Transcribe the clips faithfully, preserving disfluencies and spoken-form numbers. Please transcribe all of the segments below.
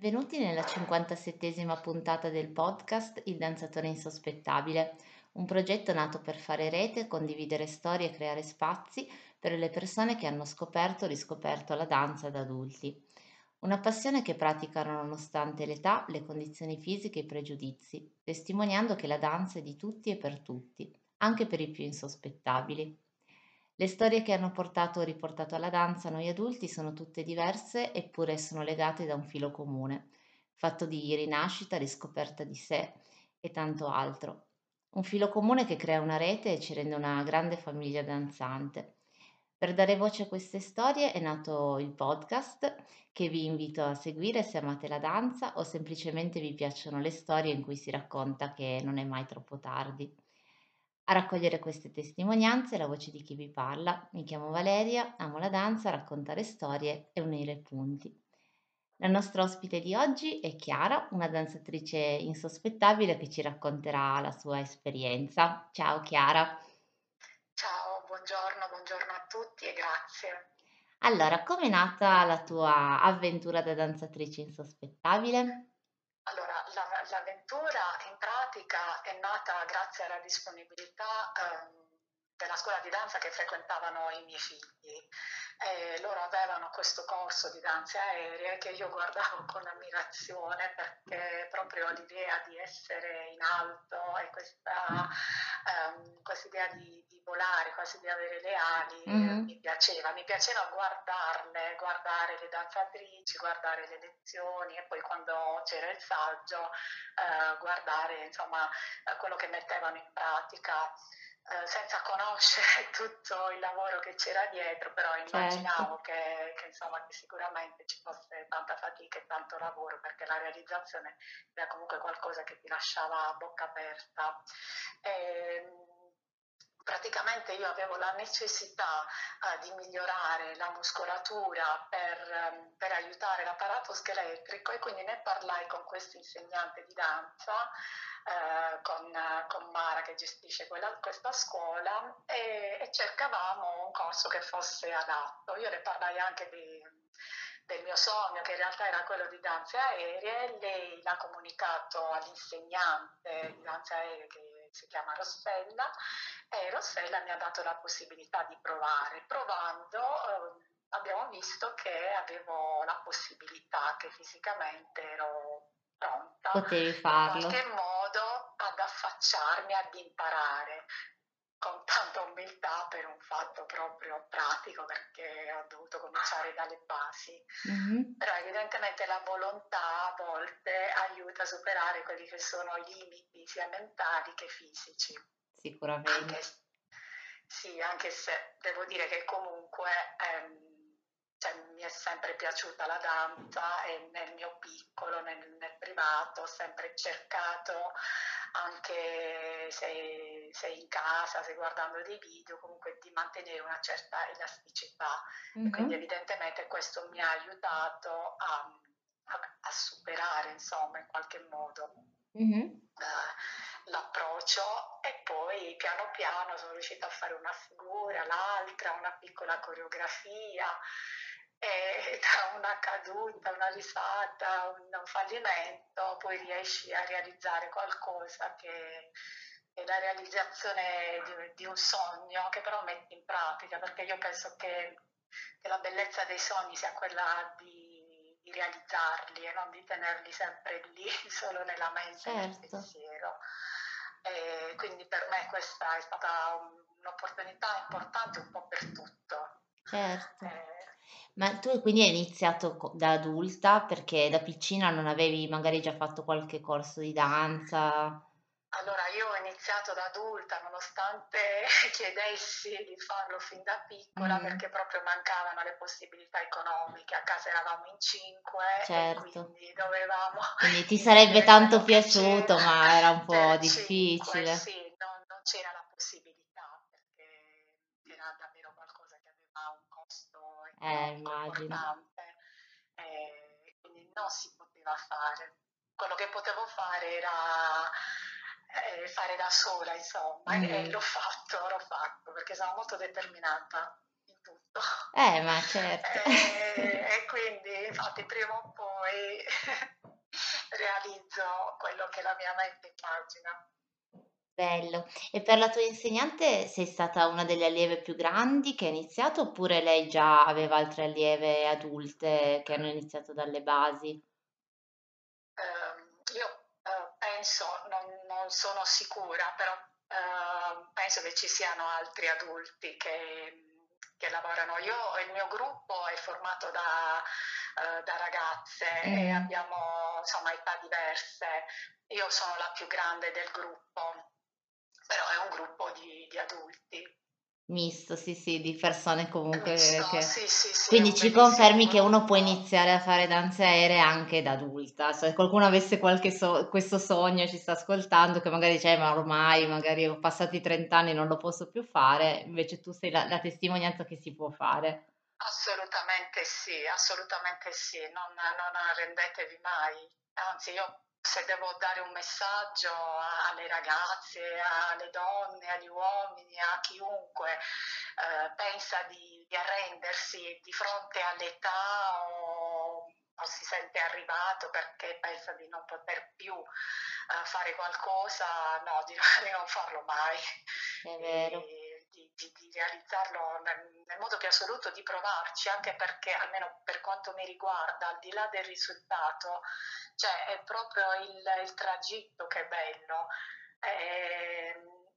Benvenuti nella cinquantasettesima puntata del podcast Il danzatore insospettabile, un progetto nato per fare rete, condividere storie e creare spazi per le persone che hanno scoperto o riscoperto la danza da adulti. Una passione che praticano nonostante l'età, le condizioni fisiche e i pregiudizi, testimoniando che la danza è di tutti e per tutti, anche per i più insospettabili. Le storie che hanno portato o riportato alla danza noi adulti sono tutte diverse, eppure sono legate da un filo comune, fatto di rinascita, riscoperta di sé e tanto altro. Un filo comune che crea una rete e ci rende una grande famiglia danzante. Per dare voce a queste storie è nato il podcast, che vi invito a seguire se amate la danza o semplicemente vi piacciono le storie in cui si racconta che non è mai troppo tardi. A raccogliere queste testimonianze la voce di chi vi parla. Mi chiamo Valeria, amo la danza, raccontare storie e unire punti. La nostra ospite di oggi è Chiara, una danzatrice insospettabile che ci racconterà la sua esperienza. Ciao Chiara. Ciao, buongiorno, buongiorno a tutti e grazie. Allora, com'è nata la tua avventura da danzatrice insospettabile? Allora, la, l'avventura in pratica è nata grazie alla disponibilità ehm, della scuola di danza che frequentavano i miei figli. Eh, loro avevano questo corso di danze aeree che io guardavo con ammirazione, perché proprio l'idea di essere in alto e questa ehm, idea di, di volare, quasi di avere le ali, mm-hmm. eh, mi piaceva. Mi piaceva guardarle, guardare le danzatrici, guardare le lezioni e poi, quando c'era il saggio, eh, guardare insomma quello che mettevano in pratica. Eh, senza conoscere tutto il lavoro che c'era dietro, però immaginavo certo. che, che, insomma, che sicuramente ci fosse tanta fatica e tanto lavoro, perché la realizzazione era comunque qualcosa che ti lasciava a bocca aperta. E, praticamente io avevo la necessità uh, di migliorare la muscolatura per, um, per aiutare l'apparato scheletrico, e quindi ne parlai con questo insegnante di danza, uh, con, uh, con Mara, che gestisce quella, questa scuola, e, e cercavamo un corso che fosse adatto. Io le parlai anche di... del mio sogno, che in realtà era quello di danze aeree. Lei l'ha comunicato all'insegnante di danze aeree, che si chiama Rossella, e Rossella mi ha dato la possibilità di provare. Provando eh, abbiamo visto che avevo la possibilità, che fisicamente ero pronta, potevi farlo, in qualche modo ad affacciarmi, ad imparare. Con tanta umiltà, per un fatto proprio pratico, perché ho dovuto cominciare dalle basi. Mm-hmm. Però evidentemente la volontà a volte aiuta a superare quelli che sono i limiti sia mentali che fisici. Sicuramente. Anche, sì, anche se devo dire che comunque ehm, cioè, mi è sempre piaciuta la danza, e nel mio piccolo, nel, nel privato, ho sempre cercato, anche se, se in casa, se guardando dei video, comunque di mantenere una certa elasticità. Mm-hmm. E quindi evidentemente questo mi ha aiutato a, a, a superare, insomma, in qualche modo mm-hmm. eh, l'approccio, e poi piano piano sono riuscita a fare una figura, l'altra, una piccola coreografia, e da una caduta, una risata, un, un fallimento, poi riesci a realizzare qualcosa che è la realizzazione di, di un sogno, che però metti in pratica, perché io penso che, che la bellezza dei sogni sia quella di, di realizzarli e non di tenerli sempre lì, solo nella mente, certo. nel pensiero. E quindi per me questa è stata un, un'opportunità importante un po' per tutto. Certo. Eh, Ma tu quindi hai iniziato da adulta, perché da piccina non avevi magari già fatto qualche corso di danza? Allora, io ho iniziato da adulta, nonostante chiedessi di farlo fin da piccola, mm. perché proprio mancavano le possibilità economiche. A casa eravamo in cinque, certo. e quindi dovevamo... Quindi ti sarebbe tanto piaciuto, ma era un po' difficile. cinque, sì, non, non c'era la possibilità, perché era davvero qualcosa che aveva un costo Eh, immagino. Eh, quindi non si poteva fare. Quello che potevo fare era eh, fare da sola, insomma, mm. e l'ho fatto, l'ho fatto, perché sono molto determinata in tutto, tutto. Eh, ma certo. E, e quindi, infatti, prima o poi realizzo quello che la mia mente immagina. Bello. E per la tua insegnante sei stata una delle allieve più grandi che ha iniziato, oppure lei già aveva altre allieve adulte che hanno iniziato dalle basi? Ehm, io eh, penso, non, non sono sicura, però eh, penso che ci siano altri adulti che, che lavorano. Io, il mio gruppo è formato da, eh, da ragazze mm. e abbiamo insomma età diverse. Io sono la più grande del gruppo, però è un gruppo di, di adulti. Misto, sì, sì, di persone comunque. Misto, che... sì, sì, sì, quindi ci confermi che uno può iniziare a fare danze aeree anche da adulta. Cioè, se qualcuno avesse qualche so- questo sogno, ci sta ascoltando, che magari dice, ma ormai, magari ho passati trenta anni, non lo posso più fare, invece tu sei la, la testimonianza che si può fare. Assolutamente sì, assolutamente sì, non, non arrendetevi mai, anzi io... Se devo dare un messaggio alle ragazze, alle donne, agli uomini, a chiunque eh, pensa di, di arrendersi di fronte all'età o, o si sente arrivato perché pensa di non poter più eh, fare qualcosa, no, di, di non farlo mai. È vero. E, di, di, di realizzarlo nel, nel modo più assoluto, di provarci, anche perché, almeno per quanto mi riguarda, al di là del risultato, cioè è proprio il, il tragitto che è bello, è,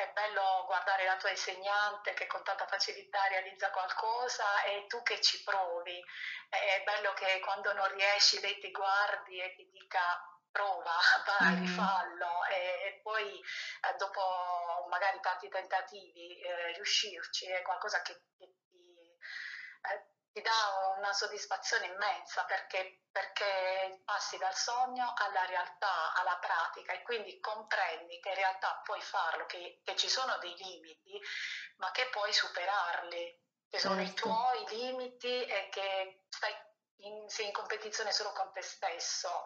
è bello guardare la tua insegnante che con tanta facilità realizza qualcosa e tu che ci provi, è bello che quando non riesci lei ti guardi e ti dica prova, vai, mm-hmm. fallo, e, e poi eh, dopo magari tanti tentativi eh, riuscirci è qualcosa che, che ti, eh, ti dà una soddisfazione immensa, perché perché passi dal sogno alla realtà, alla pratica, e quindi comprendi che in realtà puoi farlo, che, che ci sono dei limiti, ma che puoi superarli, che sono certo. i tuoi limiti e che stai in, sei in competizione solo con te stesso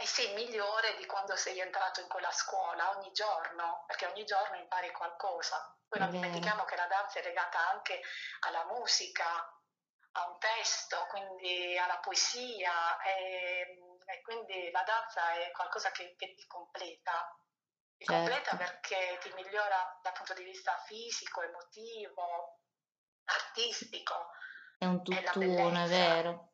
e sei migliore di quando sei entrato in quella scuola ogni giorno, perché ogni giorno impari qualcosa. Poi non dimentichiamo che la danza è legata anche alla musica, a un testo, quindi alla poesia, e, e quindi la danza è qualcosa che, che ti completa, ti certo. completa perché ti migliora dal punto di vista fisico, emotivo, artistico. È un tutt'uno, è vero?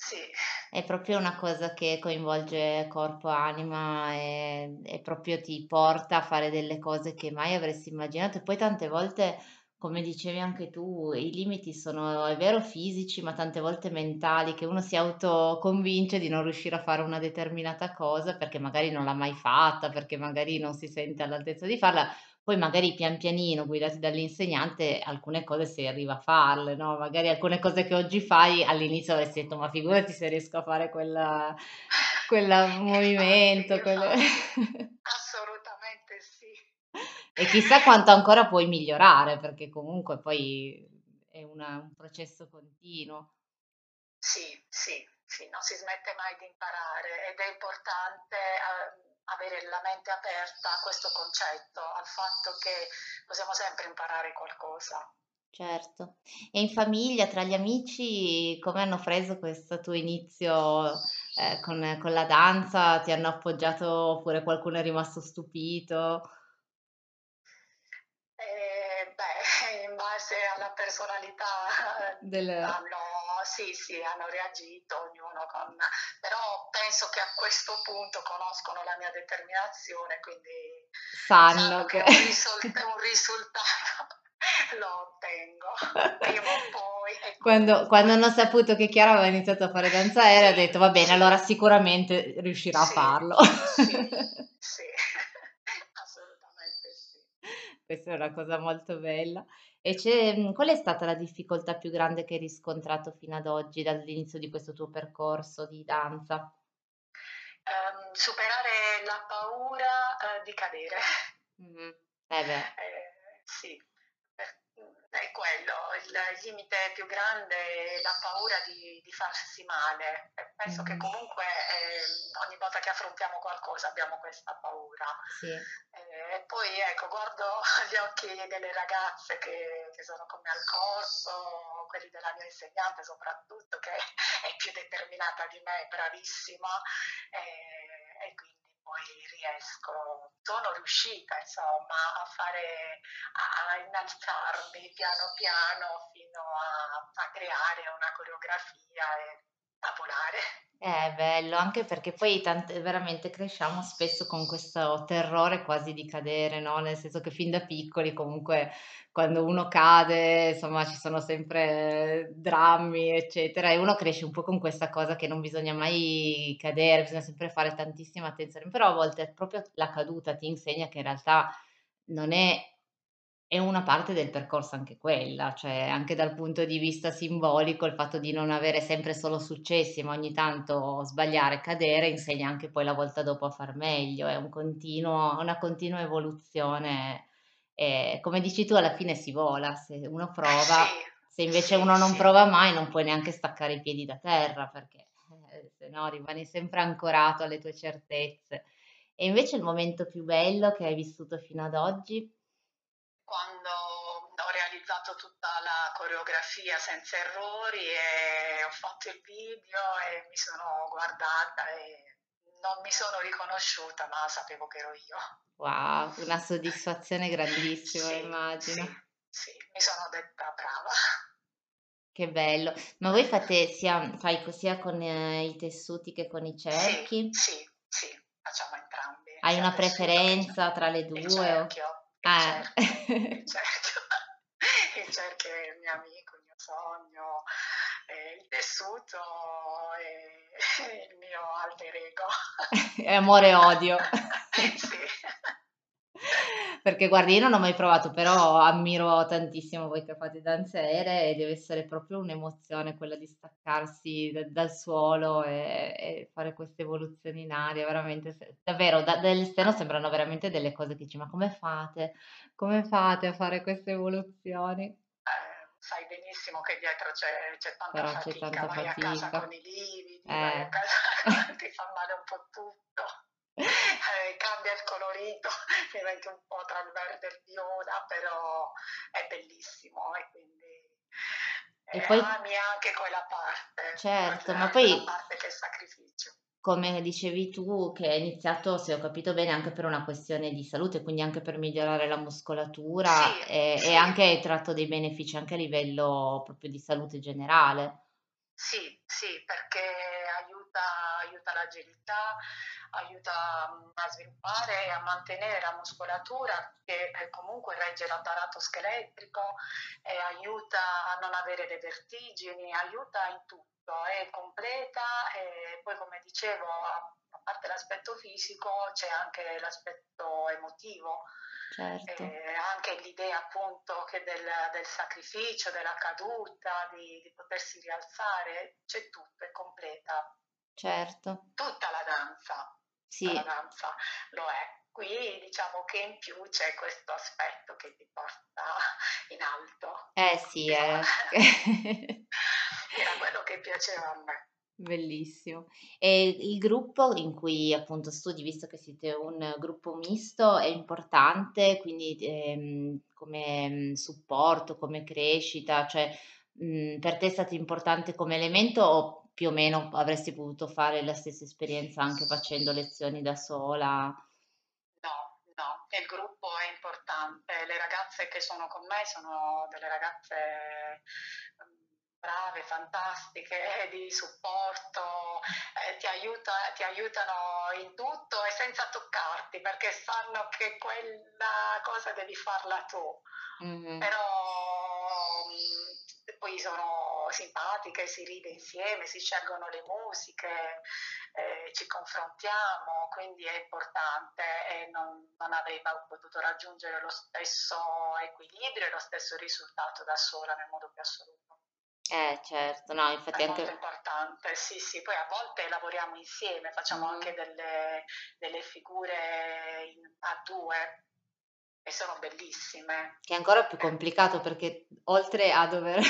Sì. È proprio una cosa che coinvolge corpo, anima, e, e proprio ti porta a fare delle cose che mai avresti immaginato. E poi tante volte, come dicevi anche tu, i limiti sono, è vero, fisici, ma tante volte mentali, che uno si autoconvince di non riuscire a fare una determinata cosa perché magari non l'ha mai fatta, perché magari non si sente all'altezza di farla. Poi magari pian pianino, guidati dall'insegnante, alcune cose si arriva a farle, no? Magari alcune cose che oggi fai, all'inizio avresti detto, ma figurati se riesco a fare quella, quella movimento, quella... Assolutamente sì. E chissà quanto ancora puoi migliorare, perché comunque poi è una, un processo continuo. Sì, sì, sì, non si smette mai di imparare, ed è importante... Uh, avere la mente aperta a questo concetto, al fatto che possiamo sempre imparare qualcosa. Certo. E in famiglia, tra gli amici, come hanno preso questo tuo inizio eh, con, con la danza? Ti hanno appoggiato oppure qualcuno è rimasto stupito? Eh, beh, in base alla personalità Del... hanno Sì, sì, hanno reagito, ognuno con... però penso che a questo punto conoscono la mia determinazione, quindi sanno, sanno che, che... Un, risult- un risultato lo ottengo, prima o poi. Ecco. Quando, quando hanno saputo che Chiara aveva iniziato a fare danza aerea, sì, ho detto, va bene, sì, allora sicuramente riuscirà sì, a farlo. Sì, sì, assolutamente sì. Questa è una cosa molto bella. E c'è, qual è stata la difficoltà più grande che hai riscontrato fino ad oggi, dall'inizio di questo tuo percorso di danza? Um, superare la paura uh, di cadere. Mm-hmm. Eh beh. Eh, sì, è quello, il limite più grande è la paura di, di farsi male. Penso mm-hmm. che comunque eh, ogni volta che affrontiamo qualcosa abbiamo questa paura. Sì. Eh, e poi ecco, guardo gli occhi delle ragazze che, che sono con me al corso, quelli della mia insegnante soprattutto, che è più determinata di me, bravissima, e, e quindi poi riesco, sono riuscita insomma a fare, a innalzarmi piano piano fino a, a creare una coreografia e a volare. È bello, anche perché poi tante, veramente cresciamo spesso con questo terrore quasi di cadere, no? Nel senso che fin da piccoli comunque quando uno cade, insomma, ci sono sempre drammi, eccetera, e uno cresce un po' con questa cosa che non bisogna mai cadere, bisogna sempre fare tantissima attenzione, però a volte proprio la caduta ti insegna che in realtà non è... è una parte del percorso anche quella, cioè anche dal punto di vista simbolico il fatto di non avere sempre solo successi ma ogni tanto sbagliare, cadere, insegna anche poi la volta dopo a far meglio, è un continuo, una continua evoluzione e, come dici tu, alla fine si vola, se uno prova, se invece uno non prova mai non puoi neanche staccare i piedi da terra perché eh, se no rimani sempre ancorato alle tue certezze. E invece il momento più bello che hai vissuto fino ad oggi? Quando ho realizzato tutta la coreografia senza errori e ho fatto il video e mi sono guardata e non mi sono riconosciuta, ma sapevo che ero io. Wow, una soddisfazione grandissima, sì, immagino. Sì, sì, mi sono detta brava. Che bello. Ma voi fate sia, fai sia con i tessuti che con i cerchi? Sì, sì, sì, facciamo entrambi. Hai una preferenza tra le due? Il cerchio. Il, ah. cerchio, il, cerchio, il cerchio è il mio amico, il mio sogno, eh, il tessuto è il mio alter ego. È amore e odio. Sì. Perché guarda, io non ho mai provato, però ammiro tantissimo voi che fate danziere e deve essere proprio un'emozione quella di staccarsi da, dal suolo e, e fare queste evoluzioni in aria, veramente, davvero, da, dall'esterno sembrano veramente delle cose che dici, ma come fate? Come fate a fare queste evoluzioni? Sai benissimo che dietro c'è tanta Però fatica, tanta vai fatica. a casa con i lividi, eh. vai a casa con... ti fa male un po' tutto. Eh, cambia il colorito, diventa un po' tra il verde e il viola, però è bellissimo e quindi e eh, poi, ami anche quella parte, certo, ma poi parte del sacrificio. Come dicevi tu, che è iniziato, se ho capito bene, anche per una questione di salute, quindi anche per migliorare la muscolatura, sì, e, sì. e anche tratto dei benefici anche a livello proprio di salute generale. Sì, sì, perché aiuta, aiuta l'agilità, aiuta a sviluppare e a mantenere la muscolatura che comunque regge l'apparato scheletrico, e aiuta a non avere le vertigini, aiuta in tutto, è completa e poi, come dicevo, a parte l'aspetto fisico c'è anche l'aspetto emotivo, certo. E anche l'idea appunto che del, del sacrificio, della caduta, di, di potersi rialzare, c'è tutto, è completa. Certo. Tutta la danza. Sì. La danza lo è. Qui diciamo che in più c'è questo aspetto che ti porta in alto. Eh sì, era, eh. era quello che piaceva a me. Bellissimo. E il gruppo in cui appunto studi, visto che siete un gruppo misto, è importante, quindi ehm, come supporto, come crescita, cioè mh, per te è stato importante come elemento o più o meno avresti potuto fare la stessa esperienza anche facendo lezioni da sola? No, no, il gruppo è importante. Le ragazze che sono con me sono delle ragazze brave, fantastiche, di supporto, eh, ti, aiuta, ti aiutano in tutto e senza toccarti, perché sanno che quella cosa devi farla tu. Mm-hmm. Però mh, poi sono simpatiche, si ride insieme, si scelgono le musiche, eh, ci confrontiamo, quindi è importante e non, non avrei potuto raggiungere lo stesso equilibrio e lo stesso risultato da sola nel modo più assoluto. Eh certo, no, infatti è anche... molto importante, sì sì, poi a volte lavoriamo insieme, facciamo mm. anche delle, delle figure in, a due, e sono bellissime. Che è ancora più complicato perché oltre a dover...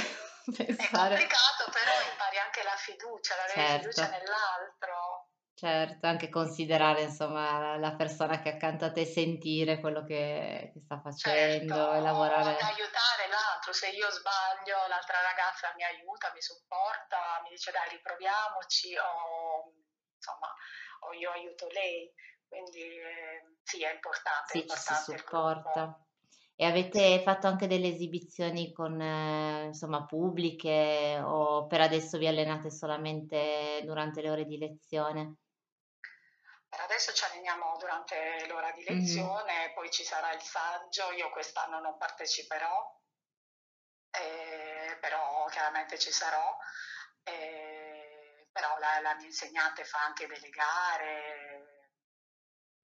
Pensare. È complicato, però impari anche la fiducia, la certo. fiducia nell'altro. Certo, anche considerare insomma la la persona che è accanto a te, sentire quello che, che sta Certo, facendo e lavorare. aiutare l'altro, se io sbaglio l'altra ragazza mi aiuta, mi supporta, mi dice dai riproviamoci o insomma o io aiuto lei, quindi eh, sì è importante, è Sì, ci si importante il gruppo. supporta. E Sì. avete fatto anche delle esibizioni con, eh, insomma, pubbliche o per adesso vi allenate solamente durante le ore di lezione? Per adesso ci alleniamo durante l'ora di Mhm. lezione, poi ci sarà il saggio, io quest'anno non parteciperò, eh, però chiaramente ci sarò, eh, però la, la mia insegnante fa anche delle gare,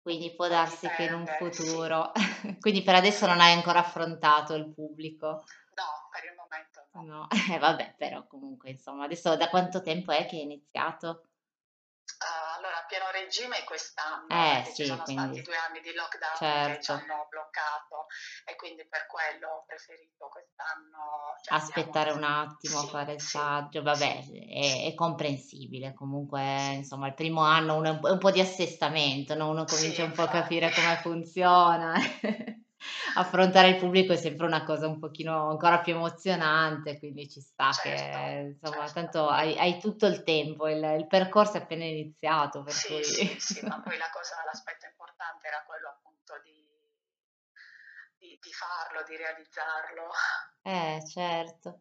Quindi può può darsi che in un dipendere, sì. futuro. Quindi per adesso non hai ancora affrontato il pubblico. No, per il momento no. No, eh, vabbè, però comunque, insomma, adesso da quanto tempo è che hai iniziato? Ah, allora, pieno regime quest'anno, Eh, perché ci sì, sono stati quindi due anni di lockdown che ci certo, hanno bloccato e quindi per quello ho preferito quest'anno, cioè abbiamo... aspettare un attimo, Sì, fare il sì, saggio, vabbè, sì, è, è sì, comprensibile, comunque, sì, insomma, il primo anno uno è un po' è un po' di assestamento, no? Uno sì, comincia un po' a infatti. capire come funziona. Affrontare il pubblico è sempre una cosa un pochino ancora più emozionante, quindi ci sta Certo, che, insomma, certo. tanto hai, hai tutto il tempo, il, il percorso è appena iniziato, per Sì, cui sì, sì, ma poi la cosa, l'aspetto importante era quello appunto di, di- di farlo, di realizzarlo. Eh, certo.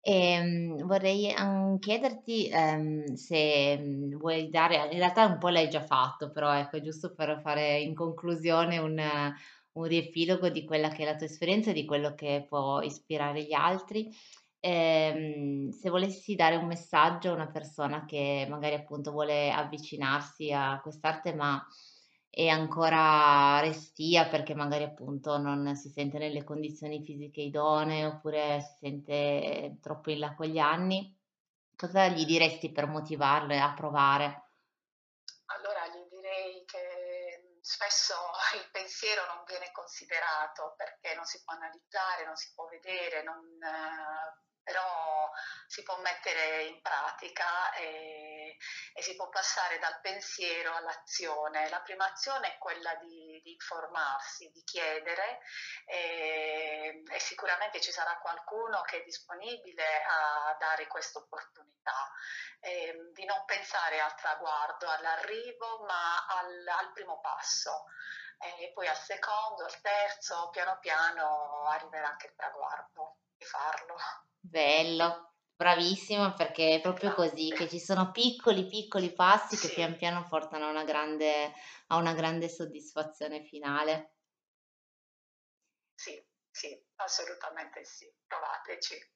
Ehm, vorrei ehm, chiederti ehm, se mm, vuoi dare, in realtà un po' l'hai già fatto, però ecco, è giusto per fare in conclusione un, eh, un riepilogo di quella che è la tua esperienza e di quello che può ispirare gli altri. Ehm, se volessi dare un messaggio a una persona che magari appunto vuole avvicinarsi a quest'arte, ma è ancora restia perché magari appunto non si sente nelle condizioni fisiche idonee oppure si sente troppo in là con gli anni, cosa gli diresti per motivarlo a provare? Allora gli direi che mh, spesso il pensiero non viene considerato perché non si può analizzare, non si può vedere, non, eh, però si può mettere in pratica e, e si può passare dal pensiero all'azione. La prima azione è quella di, di informarsi, di chiedere e, e sicuramente ci sarà qualcuno che è disponibile a dare questa opportunità ehm, di non pensare al traguardo, all'arrivo, ma al, al primo passo. E poi al secondo, al terzo, piano piano arriverà anche il traguardo di farlo. Bello, bravissima, perché è proprio così, Grazie. che ci sono piccoli piccoli passi che Sì, pian piano portano a una grande, a una grande soddisfazione finale. sì, sì, assolutamente sì. Provateci.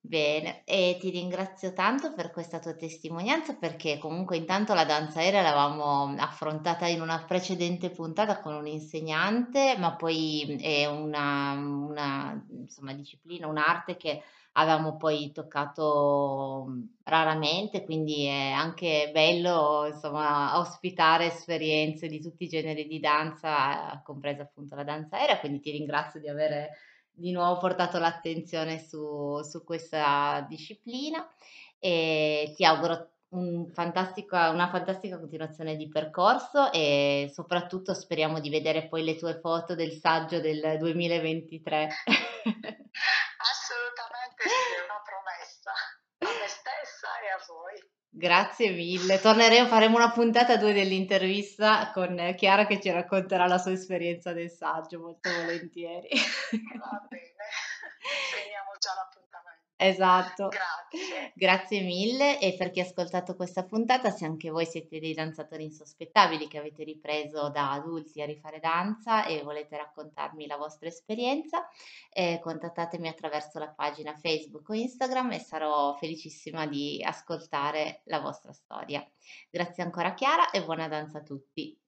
Bene, e ti ringrazio tanto per questa tua testimonianza perché comunque intanto la danza aerea l'avevamo affrontata in una precedente puntata con un insegnante, ma poi è una, una, insomma, disciplina, un'arte che avevamo poi toccato raramente, quindi è anche bello, insomma, ospitare esperienze di tutti i generi di danza, compresa appunto la danza aerea, quindi ti ringrazio di avere di nuovo portato l'attenzione su, su questa disciplina e ti auguro un fantastica- una fantastica continuazione di percorso e soprattutto speriamo di vedere poi le tue foto del saggio del duemilaventitré. Assolutamente sì, è una promessa a me stessa e a voi. Grazie mille, torneremo, faremo una puntata due dell'intervista con eh, Chiara che ci racconterà la sua esperienza del saggio, molto volentieri. Va bene, segniamo già l'appuntamento. Esatto, Grazie. grazie mille e per chi ha ascoltato questa puntata, se anche voi siete dei danzatori insospettabili che avete ripreso da adulti a rifare danza e volete raccontarmi la vostra esperienza, eh, contattatemi attraverso la pagina Facebook o Instagram e sarò felicissima di ascoltare la vostra storia. Grazie ancora Chiara e buona danza a tutti.